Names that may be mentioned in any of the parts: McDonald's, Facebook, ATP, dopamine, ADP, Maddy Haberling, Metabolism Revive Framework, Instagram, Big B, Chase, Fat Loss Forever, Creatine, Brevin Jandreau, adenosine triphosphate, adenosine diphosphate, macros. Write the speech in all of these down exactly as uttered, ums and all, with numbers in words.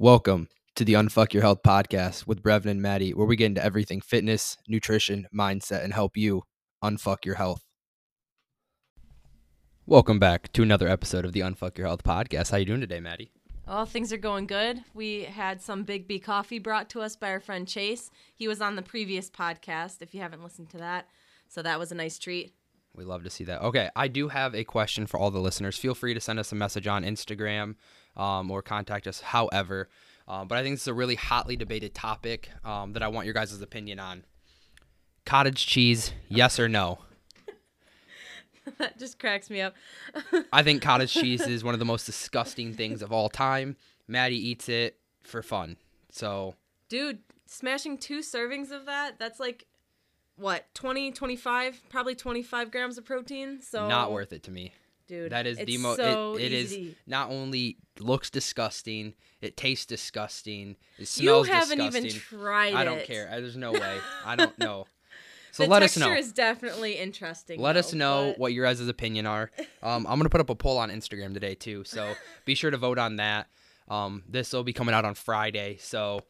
Welcome to the Unfuck Your Health podcast with Brevin and Maddy, where we get into everything fitness, nutrition, mindset, and help you unfuck your health. Welcome back to another episode of the Unfuck Your Health podcast. How you doing today, Maddy? Oh, things are going good. We had some Big B coffee brought to us by our friend Chase. He was on the previous podcast, if you haven't listened to that. So that was a nice treat. We love to see that. Okay, I do have a question for all the listeners. Feel free to send us a message on Instagram um, or contact us, however. Uh, but I think this is a really hotly debated topic um, that I want your guys' opinion on. Cottage cheese, yes or no? That just cracks me up. I think cottage cheese is one of the most disgusting things of all time. Maddy eats it for fun. So, dude, smashing two servings of that, that's like, what, twenty, twenty-five, probably twenty-five grams of protein? So not worth it to me. Dude, that is the most. So it it is not only looks disgusting, it tastes disgusting, it smells disgusting. You haven't disgusting. even tried it. I don't it. care. There's no way. I don't know. So the let us know. The texture is definitely interesting. Let though, us know but... what your guys' opinion are. Um, I'm going to put up a poll on Instagram today, too. So be sure to vote on that. Um, this will be coming out on Friday. So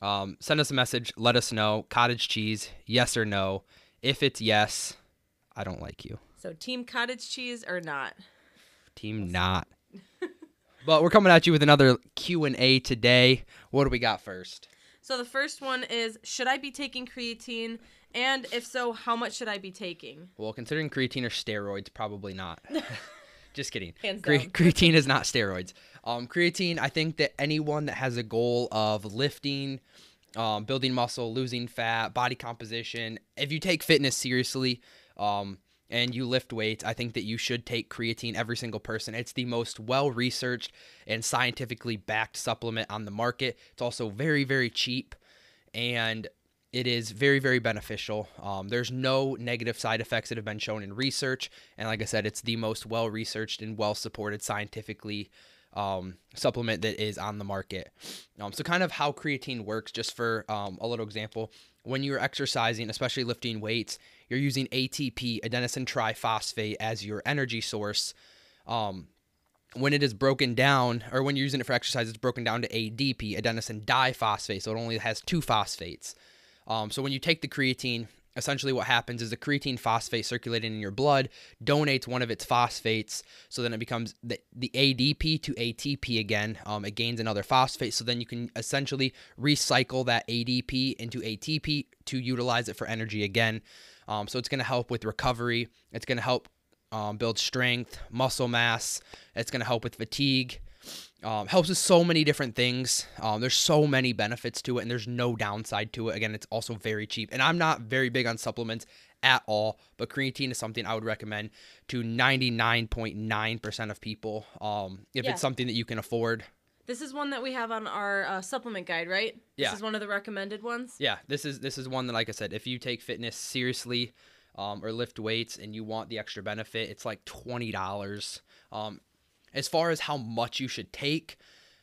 um, send us a message. Let us know. Cottage cheese, yes or no. If it's yes, I don't like you. So team cottage cheese or not? Team not. But we're coming at you with another Q and A today. What do we got first? So the first one is, should I be taking creatine? And if so, how much should I be taking? Well, considering creatine or steroids, probably not. Just kidding. Cre- creatine is not steroids. Um, creatine, I think that anyone that has a goal of lifting, um, building muscle, losing fat, body composition, if you take fitness seriously um, and you lift weights, I think that you should take creatine, every single person. It's the most well-researched and scientifically backed supplement on the market. It's also very, very cheap, and it is very, very beneficial. Um, there's no negative side effects that have been shown in research. And like I said, it's the most well-researched and well-supported scientifically um, supplement that is on the market. Um, so kind of how creatine works, just for um, a little example, when you're exercising, especially lifting weights, you're using A T P, adenosine triphosphate, as your energy source. Um, when it is broken down, or when you're using it for exercise, it's broken down to A D P, adenosine diphosphate, so it only has two phosphates. Um, so when you take the creatine, essentially what happens is the creatine phosphate circulating in your blood donates one of its phosphates. So then it becomes the, the A D P to A T P again. Um, it gains another phosphate. So then you can essentially recycle that A D P into A T P to utilize it for energy again. Um, so it's going to help with recovery. It's going to help um, build strength, muscle mass. It's going to help with fatigue. Um, helps with so many different things. Um, there's so many benefits to it, and there's no downside to it. Again, it's also very cheap. And I'm not very big on supplements at all, but creatine is something I would recommend to ninety-nine point nine percent of people um, if yeah. it's something that you can afford. This is one that we have on our uh, supplement guide, right? Yeah. This is one of the recommended ones? Yeah. This is this is one that, like I said, if you take fitness seriously um, or lift weights and you want the extra benefit, it's like twenty dollars. Um As far as how much you should take,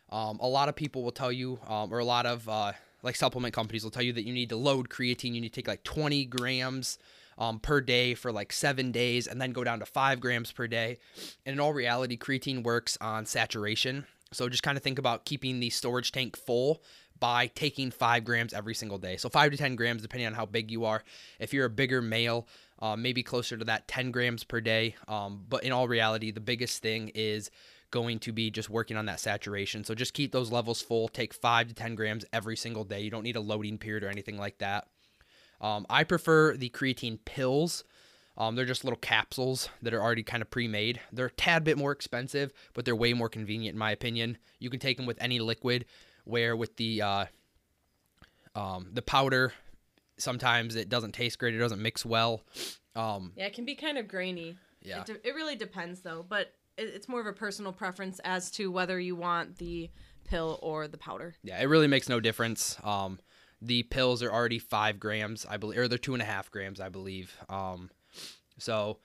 um, a lot of people will tell you, um, or a lot of uh, like supplement companies will tell you that you need to load creatine. You need to take like twenty grams um, per day for like seven days and then go down to five grams per day. And in all reality, creatine works on saturation. So just kind of think about keeping the storage tank full by taking five grams every single day. So five to ten grams, depending on how big you are. If you're a bigger male, Uh, maybe closer to that ten grams per day. Um, but in all reality, the biggest thing is going to be just working on that saturation. So just keep those levels full. Take five to ten grams every single day. You don't need a loading period or anything like that. Um, I prefer the creatine pills. Um, they're just little capsules that are already kind of pre-made. They're a tad bit more expensive, but they're way more convenient in my opinion. You can take them with any liquid, where with the, uh, um, the powder, sometimes it doesn't taste great. It doesn't mix well. Um, yeah, it can be kind of grainy. Yeah. It, de- it really depends, though. But it, it's more of a personal preference as to whether you want the pill or the powder. Yeah, it really makes no difference. Um, the pills are already five grams, I believe, or they're two and a half grams, I believe. Um, so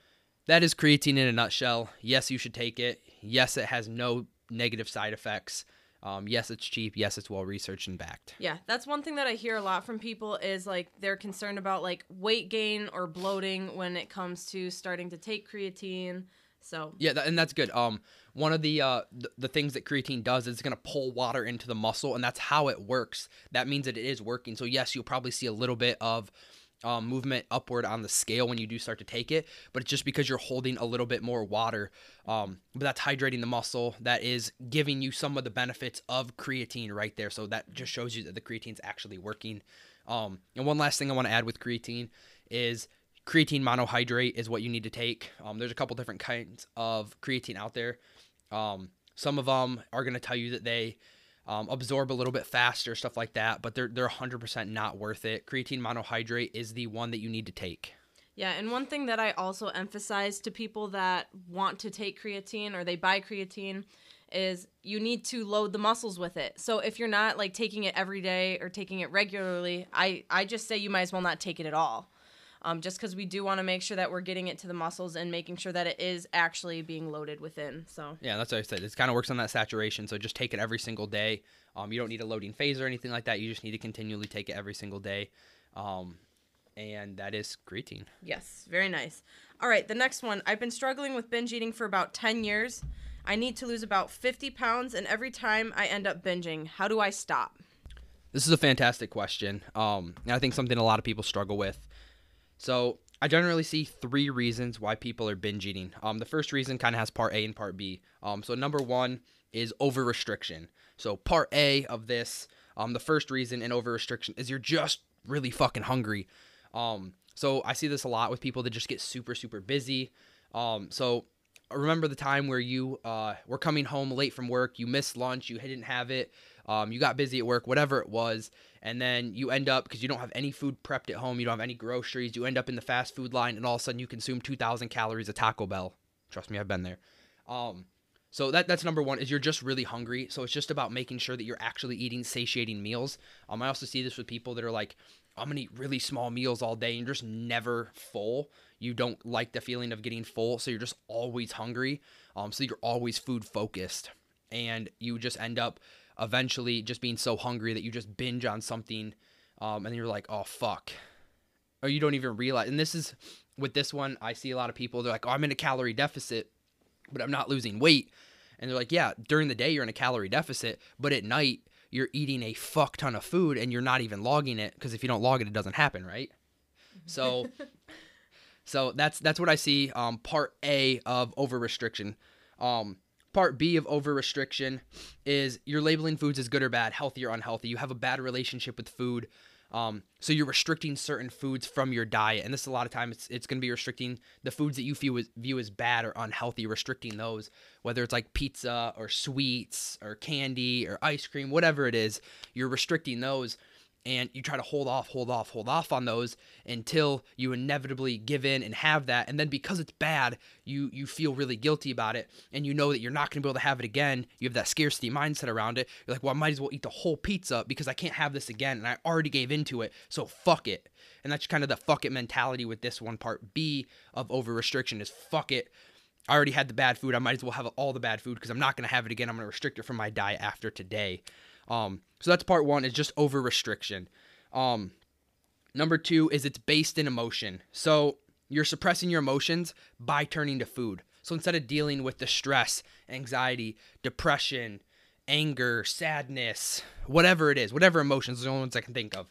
that is creatine in a nutshell. Yes, you should take it. Yes, it has no negative side effects. Um, yes, it's cheap. Yes, it's well-researched and backed. Yeah, that's one thing that I hear a lot from people is, like, they're concerned about, like, weight gain or bloating when it comes to starting to take creatine So yeah, and that's good. Um, one of the uh th the things that creatine does is it's gonna pull water into the muscle, and that's how it works. That means that it is working. So yes, you'll probably see a little bit of um, movement upward on the scale when you do start to take it, but it's just because you're holding a little bit more water. Um, but that's hydrating the muscle. That is giving you some of the benefits of creatine right there. So that just shows you that the creatine's actually working. Um, and one last thing I want to add with creatine is creatine monohydrate is what you need to take. Um, there's a couple different kinds of creatine out there. Um, some of them are going to tell you that they um, absorb a little bit faster, stuff like that, but they're, they're one hundred percent not worth it. Creatine monohydrate is the one that you need to take. Yeah, and one thing that I also emphasize to people that want to take creatine or they buy creatine is you need to load the muscles with it. So if you're not like taking it every day or taking it regularly, I, I just say you might as well not take it at all. Um, just because we do want to make sure that we're getting it to the muscles and making sure that it is actually being loaded within. So yeah, that's what I said. It kind of works on that saturation. So just take it every single day. Um, you don't need a loading phase or anything like that. You just need to continually take it every single day. Um, and that is creatine. Yes, very nice. All right, the next one. I've been struggling with binge eating for about ten years. I need to lose about fifty pounds, and every time I end up binging, how do I stop? This is a fantastic question, um, and I think something a lot of people struggle with. So I generally see three reasons why people are binge eating. Um, the first reason kind of has part A and part B. Um, so number one is over-restriction. So part A of this, um, the first reason in over-restriction is you're just really fucking hungry. Um, so I see this a lot with people that just get super, super busy. Um, so I remember the time where you uh, were coming home late from work, you missed lunch, you didn't have it, um, you got busy at work, whatever it was, and then you end up, because you don't have any food prepped at home, you don't have any groceries, you end up in the fast food line, and all of a sudden you consume two thousand calories of Taco Bell. Trust me, I've been there. Um, so that that's number one, is you're just really hungry. So it's just about making sure that you're actually eating satiating meals. Um, I also see this with people that are like, I'm going to eat really small meals all day and you're just never full. You don't like the feeling of getting full, so you're just always hungry. Um, so you're always food focused, and you just end up eventually just being so hungry that you just binge on something, um, and you're like, oh, fuck. Or you don't even realize. And this is, with this one, I see a lot of people, they're like, oh, I'm in a calorie deficit, but I'm not losing weight. And they're like, yeah, during the day you're in a calorie deficit, but at night you're eating a fuck ton of food and you're not even logging it, because if you don't log it, it doesn't happen, right? So... So that's that's what I see, um, part A of over-restriction. Um, part B of over-restriction is you're labeling foods as good or bad, healthy or unhealthy. You have a bad relationship with food, um, so you're restricting certain foods from your diet. And this, a lot of times, it's, it's going to be restricting the foods that you view as, view as bad or unhealthy, restricting those, whether it's like pizza or sweets or candy or ice cream, whatever it is, you're restricting those. And you try to hold off, hold off, hold off on those until you inevitably give in and have that. And then because it's bad, you you feel really guilty about it. And you know that you're not going to be able to have it again. You have that scarcity mindset around it. You're like, well, I might as well eat the whole pizza because I can't have this again. And I already gave into it. So fuck it. And that's kind of the fuck it mentality with this one. Part B of over restriction is fuck it. I already had the bad food. I might as well have all the bad food because I'm not going to have it again. I'm going to restrict it from my diet after today. Um, so that's part one, is just over restriction. Um, number two is it's based in emotion. So you're suppressing your emotions by turning to food. So instead of dealing with the stress, anxiety, depression, anger, sadness, whatever it is, whatever emotions, the only ones I can think of,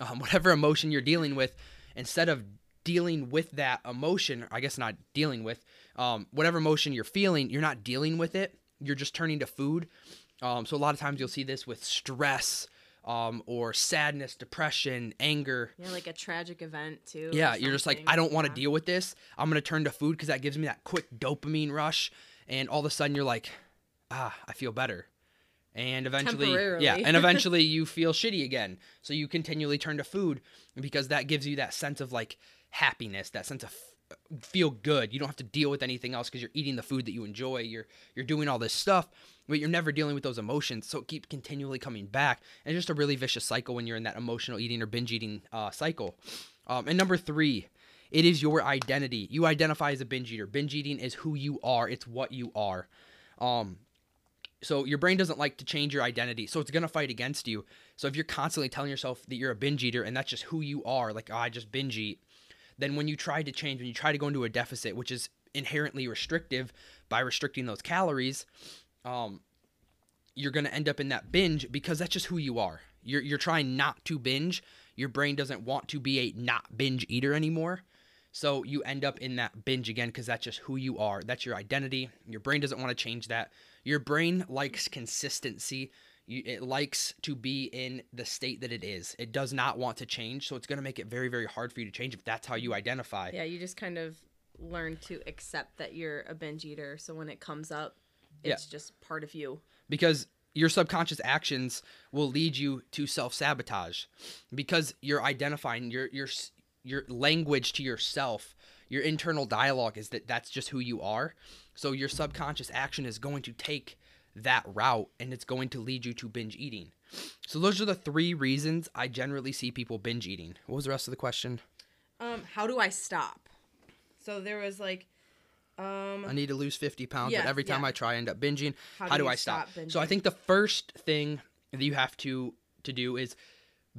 um, whatever emotion you're dealing with, instead of dealing with that emotion, I guess not dealing with, um, whatever emotion you're feeling, you're not dealing with it. You're just turning to food. Um, so a lot of times you'll see this with stress, um, or sadness, depression, anger. Yeah, like a tragic event too. Yeah, you're just like, I don't want to deal with this. I'm going to turn to food because that gives me that quick dopamine rush. And all of a sudden you're like, ah, I feel better. And eventually, yeah, and eventually you feel shitty again. So you continually turn to food because that gives you that sense of like happiness, that sense of feel good. You don't have to deal with anything else because you're eating the food that you enjoy. You're you're doing all this stuff, but you're never dealing with those emotions. So it keeps continually coming back. And it's just a really vicious cycle when you're in that emotional eating or binge eating uh, cycle. Um, and number three, it is your identity. You identify as a binge eater. Binge eating is who you are. It's what you are. Um, so your brain doesn't like to change your identity. So it's going to fight against you. So if you're constantly telling yourself that you're a binge eater and that's just who you are, like, oh, I just binge eat. Then when you try to change, when you try to go into a deficit, which is inherently restrictive by restricting those calories, um, you're going to end up in that binge because that's just who you are. You're, you're trying not to binge. Your brain doesn't want to be a not binge eater anymore. So you end up in that binge again because that's just who you are. That's your identity. Your brain doesn't want to change that. Your brain likes consistency. It likes to be in the state that it is. It does not want to change. So it's going to make it very, very hard for you to change if that's how you identify. Yeah, you just kind of learn to accept that you're a binge eater. So when it comes up, it's yeah. just part of you. Because your subconscious actions will lead you to self-sabotage because you're identifying your, your, your language to yourself. Your internal dialogue is that that's just who you are. So your subconscious action is going to take that route and it's going to lead you to binge eating. So those are the three reasons I generally see people binge eating. What was the rest of the question? Um, how do I stop? So there was like, Um, I need to lose fifty pounds, yeah, but every time yeah. I try, I end up binging. How do, How do I stop? stop so I think the first thing that you have to, to do is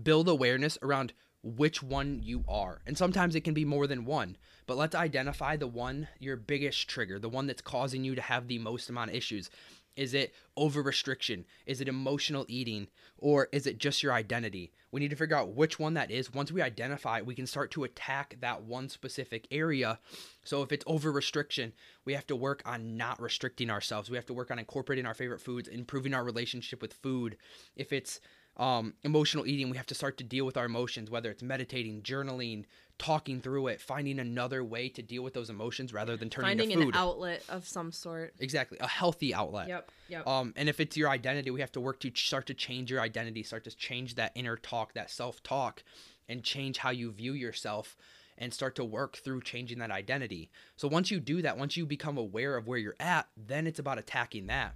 build awareness around which one you are. And sometimes it can be more than one, but let's identify the one, your biggest trigger, the one that's causing you to have the most amount of issues. Is it over restriction? Is it emotional eating? Or is it just your identity? We need to figure out which one that is. Once we identify, we can start to attack that one specific area. So if it's over restriction, we have to work on not restricting ourselves. We have to work on incorporating our favorite foods, improving our relationship with food. If it's um, emotional eating, we have to start to deal with our emotions, whether it's meditating, journaling, talking through it, finding another way to deal with those emotions rather than turning finding to food. Finding an outlet of some sort. Exactly. A healthy outlet. Yep. Yep. Um, and if it's your identity, we have to work to start to change your identity, start to change that inner talk, that self-talk, and change how you view yourself and start to work through changing that identity. So once you do that, once you become aware of where you're at, then it's about attacking that.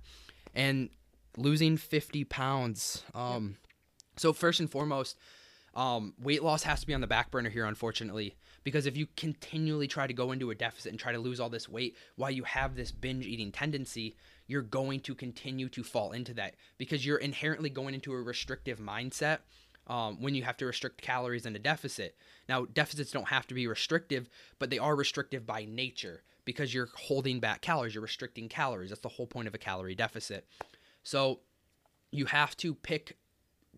And losing fifty pounds. Um, yep. So first and foremost, Um, weight loss has to be on the back burner here, unfortunately, because if you continually try to go into a deficit and try to lose all this weight while you have this binge eating tendency, you're going to continue to fall into that because you're inherently going into a restrictive mindset um, when you have to restrict calories in a deficit. Now, deficits don't have to be restrictive, but they are restrictive by nature because you're holding back calories, you're restricting calories. That's the whole point of a calorie deficit. So you have to pick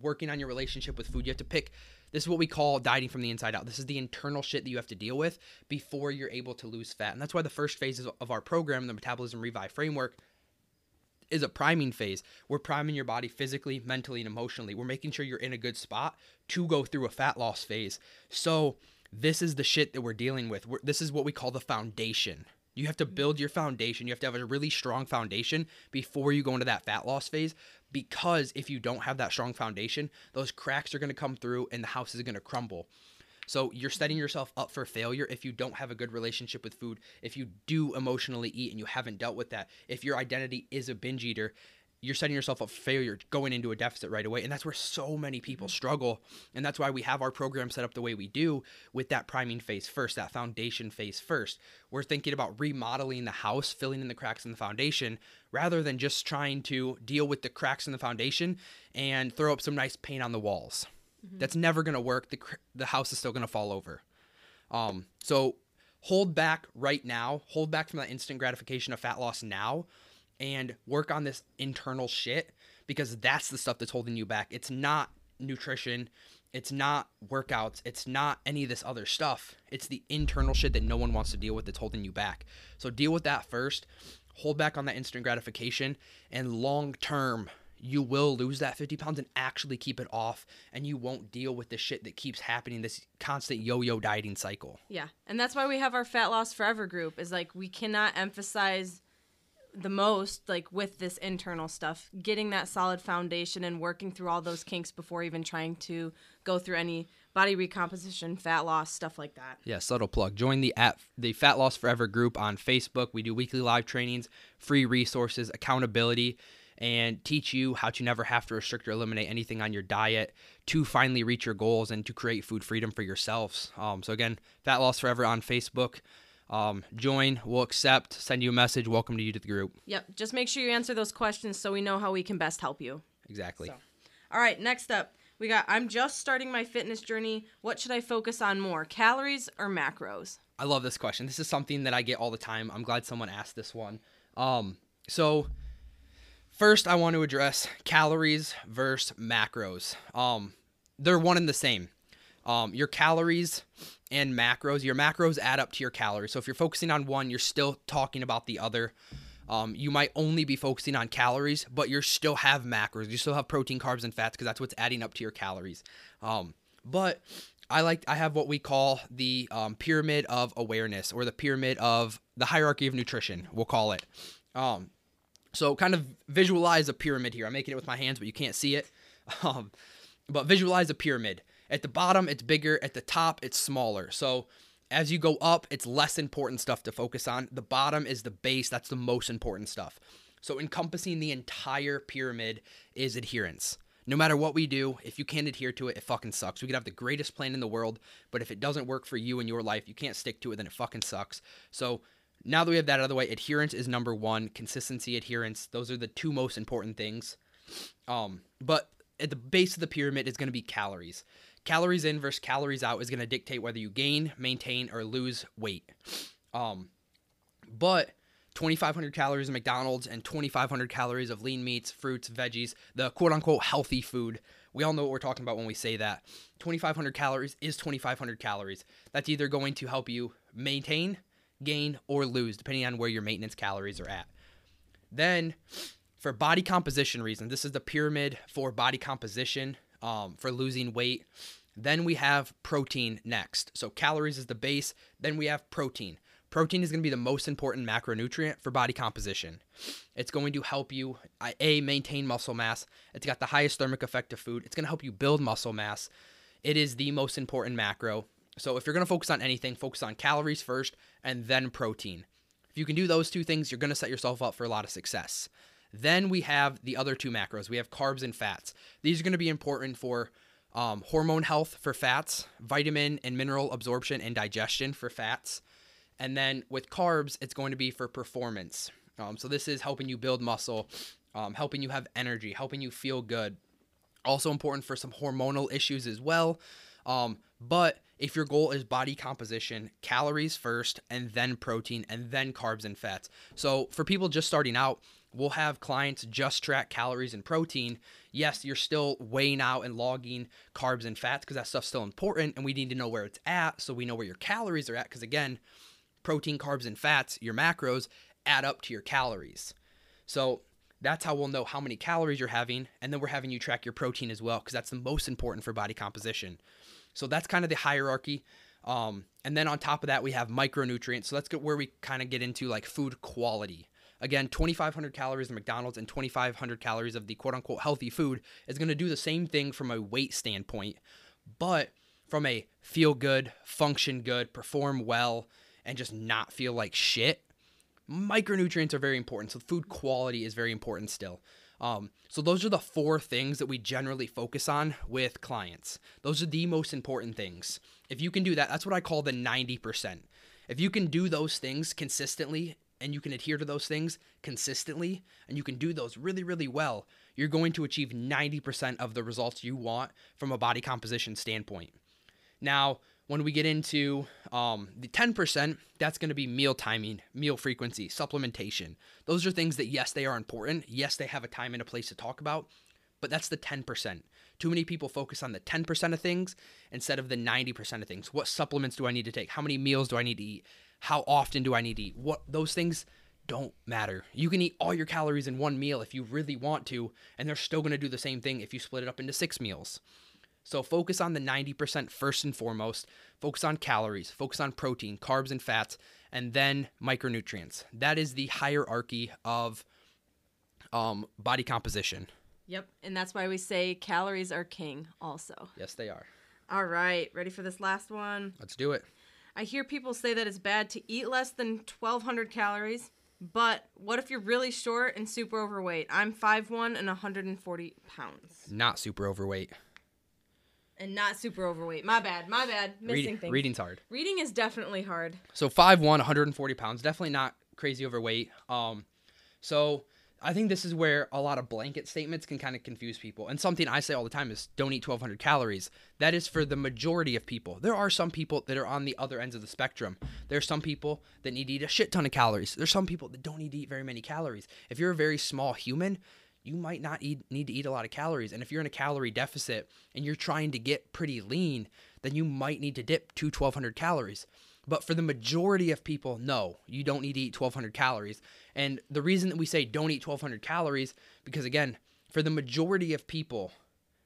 working on your relationship with food. You have to pick, this is what we call dieting from the inside out. This is the internal shit that you have to deal with before you're able to lose fat. And that's why the first phase of our program, the Metabolism Revive Framework, is a priming phase. We're priming your body physically, mentally, and emotionally. We're making sure you're in a good spot to go through a fat loss phase. So this is the shit that we're dealing with. We're, this is what we call the foundation. You have to build your foundation. You have to have a really strong foundation before you go into that fat loss phase, because if you don't have that strong foundation, those cracks are going to come through and the house is going to crumble. So you're setting yourself up for failure if you don't have a good relationship with food, if you do emotionally eat and you haven't dealt with that, if your identity is a binge eater, you're setting yourself up for failure going into a deficit right away. And that's where so many people struggle. And that's why we have our program set up the way we do, with that priming phase first, that foundation phase first. We're thinking about remodeling the house, filling in the cracks in the foundation, rather than just trying to deal with the cracks in the foundation and throw up some nice paint on the walls. Mm-hmm. That's never going to work. The, the house is still going to fall over. Um, so hold back right now. Hold back from that instant gratification of fat loss now, and work on this internal shit, because that's the stuff that's holding you back. It's not nutrition. It's not workouts. It's not any of this other stuff. It's the internal shit that no one wants to deal with that's holding you back. So deal with that first. Hold back on that instant gratification. And long term, you will lose that fifty pounds and actually keep it off. And you won't deal with the shit that keeps happening, this constant yo-yo dieting cycle. Yeah. And that's why we have our Fat Loss Forever group, is like, we cannot emphasize the most, like, with this internal stuff, getting that solid foundation and working through all those kinks before even trying to go through any body recomposition, fat loss, stuff like that. Yeah, subtle plug. Join the at the Fat Loss Forever group on Facebook. We do weekly live trainings, free resources, accountability, and teach you how to never have to restrict or eliminate anything on your diet to finally reach your goals and to create food freedom for yourselves. Um, so again, Fat Loss Forever on Facebook. Um, join, we'll accept, send you a message, welcome to you to the group. Yep. Just make sure you answer those questions so we know how we can best help you. Exactly. So. All right. Next up, we got, I'm just starting my fitness journey. What should I focus on more, calories or macros? I love this question. This is something that I get all the time. I'm glad someone asked this one. Um, so first I want to address calories versus macros. Um, they're one and the same. Um, your calories and macros, your macros add up to your calories. So if you're focusing on one, you're still talking about the other. Um, you might only be focusing on calories, but you still have macros. You still have protein, carbs, and fats because that's what's adding up to your calories. Um, but I like, I have what we call the um, pyramid of awareness, or the pyramid of the hierarchy of nutrition, we'll call it. Um, so kind of visualize a pyramid here. I'm making it with my hands, but you can't see it. Um, but visualize a pyramid. At the bottom, it's bigger. At the top, it's smaller. So as you go up, it's less important stuff to focus on. The bottom is the base. That's the most important stuff. So encompassing the entire pyramid is adherence. No matter what we do, if you can't adhere to it, it fucking sucks. We could have the greatest plan in the world, but if it doesn't work for you in your life, you can't stick to it, then it fucking sucks. So now that we have that out of the way, adherence is number one. Consistency, adherence, those are the two most important things. Um, but at the base of the pyramid is going to be calories. Calories in versus calories out is going to dictate whether you gain, maintain, or lose weight. Um, but twenty-five hundred calories of McDonald's and twenty-five hundred calories of lean meats, fruits, veggies, the quote-unquote healthy food. We all know what we're talking about when we say that. twenty-five hundred calories is twenty-five hundred calories. That's either going to help you maintain, gain, or lose, depending on where your maintenance calories are at. Then, for body composition reasons, this is the pyramid for body composition, um, for losing weight. Then we have protein next. So calories is the base. Then we have protein. Protein is going to be the most important macronutrient for body composition. It's going to help you, A, maintain muscle mass. It's got the highest thermic effect of food. It's going to help you build muscle mass. It is the most important macro. So if you're going to focus on anything, focus on calories first and then protein. If you can do those two things, you're going to set yourself up for a lot of success. Then we have the other two macros. We have carbs and fats. These are going to be important for um, hormone health for fats, vitamin and mineral absorption and digestion for fats. And then with carbs, it's going to be for performance. Um, so this is helping you build muscle, um, helping you have energy, helping you feel good. Also important for some hormonal issues as well. Um, but if your goal is body composition, calories first, and then protein, and then carbs and fats. So for people just starting out, we'll have clients just track calories and protein. Yes, you're still weighing out and logging carbs and fats because that stuff's still important, and we need to know where it's at so we know where your calories are at because, again, protein, carbs, and fats, your macros, add up to your calories. So that's how we'll know how many calories you're having. And then we're having you track your protein as well, because that's the most important for body composition. So that's kind of the hierarchy. Um, and then on top of that, we have micronutrients. So that's where we kind of get into like food quality. Again, twenty-five hundred calories of McDonald's and twenty-five hundred calories of the quote unquote healthy food is going to do the same thing from a weight standpoint, but from a feel good, function good, perform well, and just not feel like shit. Micronutrients are very important. So food quality is very important still. Um, so those are the four things that we generally focus on with clients. Those are the most important things. If you can do that, that's what I call the ninety percent. If you can do those things consistently and you can adhere to those things consistently and you can do those really, really well, you're going to achieve ninety percent of the results you want from a body composition standpoint. Now, when we get into um, the ten percent, that's going to be meal timing, meal frequency, supplementation. Those are things that, yes, they are important. Yes, they have a time and a place to talk about, but that's the ten percent. Too many people focus on the ten percent of things instead of the ninety percent of things. What supplements do I need to take? How many meals do I need to eat? How often do I need to eat? What, those things don't matter. You can eat all your calories in one meal if you really want to, and they're still going to do the same thing if you split it up into six meals. So focus on the ninety percent first and foremost, focus on calories, focus on protein, carbs and fats, and then micronutrients. That is the hierarchy of um, body composition. Yep. And that's why we say calories are king also. Yes, they are. All right. Ready for this last one? Let's do it. I hear people say that it's bad to eat less than twelve hundred calories, but what if you're really short and super overweight? I'm five one and one hundred forty pounds. Not super overweight. And not super overweight. My bad. My bad. Missing Reading, things. Reading's hard. Reading is definitely hard. So five one, one hundred forty pounds. Definitely not crazy overweight. Um, so I think this is where a lot of blanket statements can kind of confuse people. And something I say all the time is don't eat twelve hundred calories. That is for the majority of people. There are some people that are on the other ends of the spectrum. There are some people that need to eat a shit ton of calories. There's some people that don't need to eat very many calories. If you're a very small human, you might not eat, need to eat a lot of calories. And if you're in a calorie deficit and you're trying to get pretty lean, then you might need to dip to twelve hundred calories. But for the majority of people, no, you don't need to eat twelve hundred calories. And the reason that we say don't eat twelve hundred calories, because again, for the majority of people,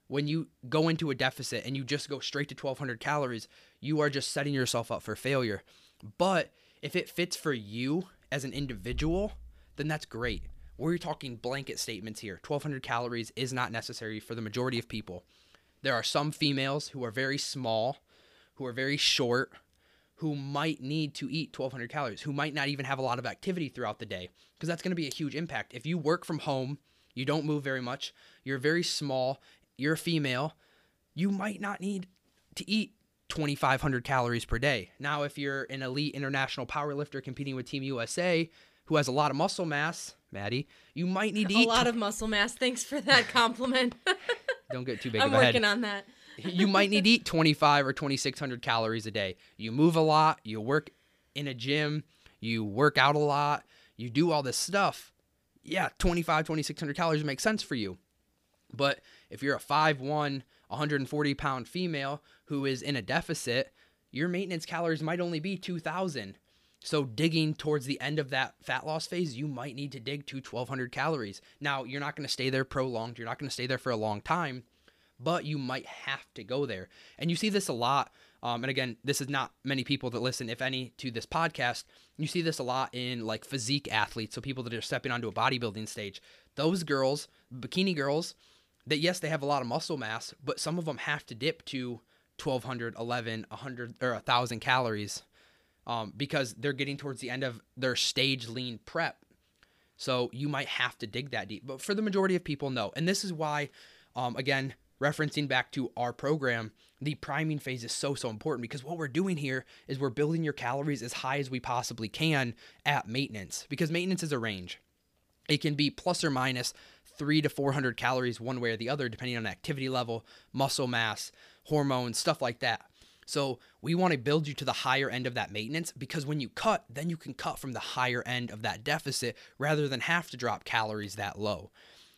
when you go into a deficit and you just go straight to twelve hundred calories, you are just setting yourself up for failure. But if it fits for you as an individual, then that's great. We're talking blanket statements here. twelve hundred calories is not necessary for the majority of people. There are some females who are very small, who are very short, who might need to eat twelve hundred calories, who might not even have a lot of activity throughout the day, because that's going to be a huge impact. If you work from home, you don't move very much, you're very small, you're a female, you might not need to eat twenty-five hundred calories per day. Now, if you're an elite international powerlifter competing with Team U S A, who has a lot of muscle mass, Maddie, you might need to eat- A lot of muscle mass. Thanks for that compliment. Don't get too big of a head. I'm working on that. You might need to eat twenty-five or twenty-six hundred calories a day. You move a lot, you work in a gym, you work out a lot, you do all this stuff. Yeah, twenty-five, twenty-six hundred calories makes sense for you. But if you're a five one, one forty pound female who is in a deficit, your maintenance calories might only be two thousand. So digging towards the end of that fat loss phase, you might need to dig to twelve hundred calories. Now, you're not going to stay there prolonged. You're not going to stay there for a long time, but you might have to go there. And you see this a lot. Um, and again, this is not many people that listen, if any, to this podcast. You see this a lot in like physique athletes. So people that are stepping onto a bodybuilding stage, those girls, bikini girls, that yes, they have a lot of muscle mass, but some of them have to dip to twelve hundred, eleven hundred, or one thousand calories um, because they're getting towards the end of their stage lean prep. So you might have to dig that deep, but for the majority of people, no. And this is why, um, again, referencing back to our program, the priming phase is so, so important, because what we're doing here is we're building your calories as high as we possibly can at maintenance, because maintenance is a range. It can be plus or minus three to four hundred calories one way or the other, depending on activity level, muscle mass, hormones, stuff like that. So we want to build you to the higher end of that maintenance, because when you cut, then you can cut from the higher end of that deficit rather than have to drop calories that low.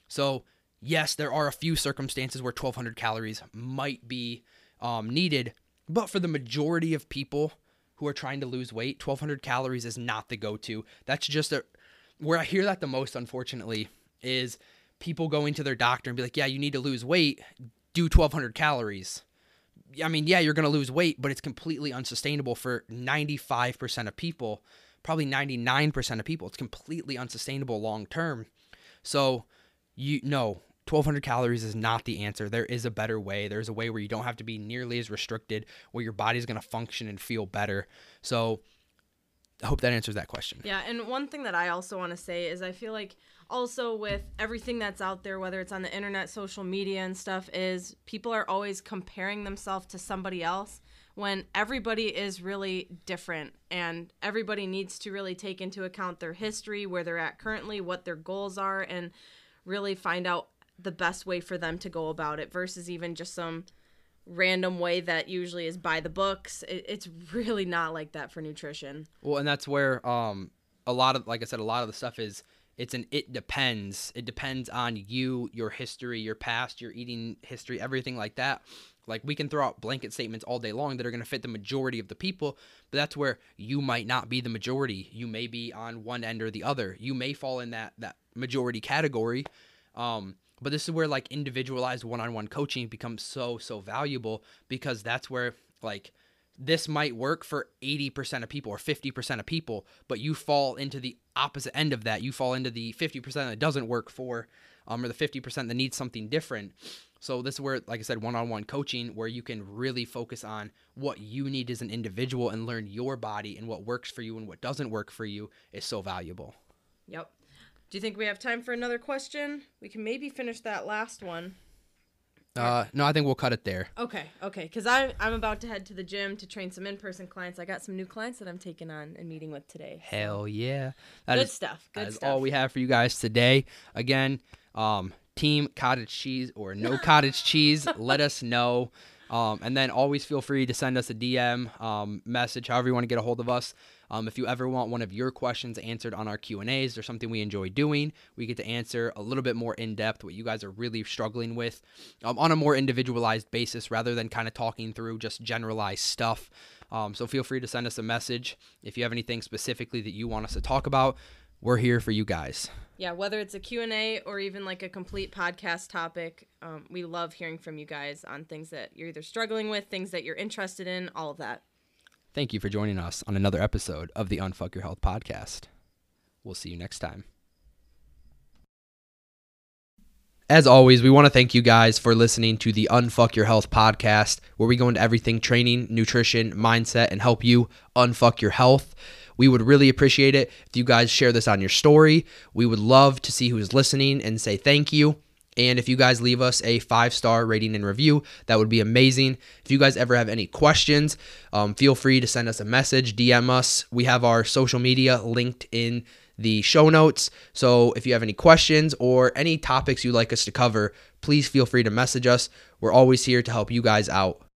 So yes, there are a few circumstances where twelve hundred calories might be um, needed, but for the majority of people who are trying to lose weight, twelve hundred calories is not the go-to. That's just a, where I hear that the most, unfortunately, is people going to their doctor and be like, yeah, you need to lose weight, do twelve hundred calories. I mean, yeah, you're going to lose weight, but it's completely unsustainable for ninety-five percent of people, probably ninety-nine percent of people. It's completely unsustainable long-term. So you know, twelve hundred calories is not the answer. There is a better way. There's a way where you don't have to be nearly as restricted, where your body's going to function and feel better. So I hope that answers that question. Yeah. And one thing that I also want to say is I feel like also with everything that's out there, whether it's on the internet, social media and stuff, is people are always comparing themselves to somebody else when everybody is really different, and everybody needs to really take into account their history, where they're at currently, what their goals are, and really find out the best way for them to go about it versus even just some random way that usually is by the books. It's really not like that for nutrition. Well, and that's where um, a lot of, like I said, a lot of the stuff is, it's an, it depends. It depends on you, your history, your past, your eating history, everything like that. Like, we can throw out blanket statements all day long that are going to fit the majority of the people, but that's where you might not be the majority. You may be on one end or the other. You may fall in that, that majority category. Um, but this is where like individualized one-on-one coaching becomes so, so valuable, because that's where like this might work for eighty percent of people or fifty percent of people, but you fall into the opposite end of that. You fall into the fifty percent that doesn't work for, um, or the fifty percent that needs something different. So this is where, like I said, one-on-one coaching, where you can really focus on what you need as an individual and learn your body and what works for you and what doesn't work for you, is so valuable. Yep. Do you think we have time for another question? We can maybe finish that last one. Uh, no, I think we'll cut it there. Okay, okay, because I'm, I'm about to head to the gym to train some in-person clients. I got some new clients that I'm taking on and meeting with today. So. Hell yeah. That good is, stuff, good that stuff. That is all we have for you guys today. Again, um, team cottage cheese or no cottage cheese, let us know. Um, and then always feel free to send us a D M, um, message, however you want to get a hold of us. Um, if you ever want one of your questions answered on our Q and A's, there's something we enjoy doing. We get to answer a little bit more in depth what you guys are really struggling with um, on a more individualized basis rather than kind of talking through just generalized stuff. Um, so feel free to send us a message. If you have anything specifically that you want us to talk about, we're here for you guys. Yeah, whether it's a Q and A or even like a complete podcast topic, um, we love hearing from you guys on things that you're either struggling with, things that you're interested in, all of that. Thank you for joining us on another episode of the Unfuck Your Health podcast. We'll see you next time. As always, we want to thank you guys for listening to the Unfuck Your Health podcast, where we go into everything training, nutrition, mindset, and help you unfuck your health. We would really appreciate it if you guys share this on your story. We would love to see who's listening and say thank you. And if you guys leave us a five-star rating and review, that would be amazing. If you guys ever have any questions, um, feel free to send us a message, D M us. We have our social media linked in the show notes. So if you have any questions or any topics you'd like us to cover, please feel free to message us. We're always here to help you guys out.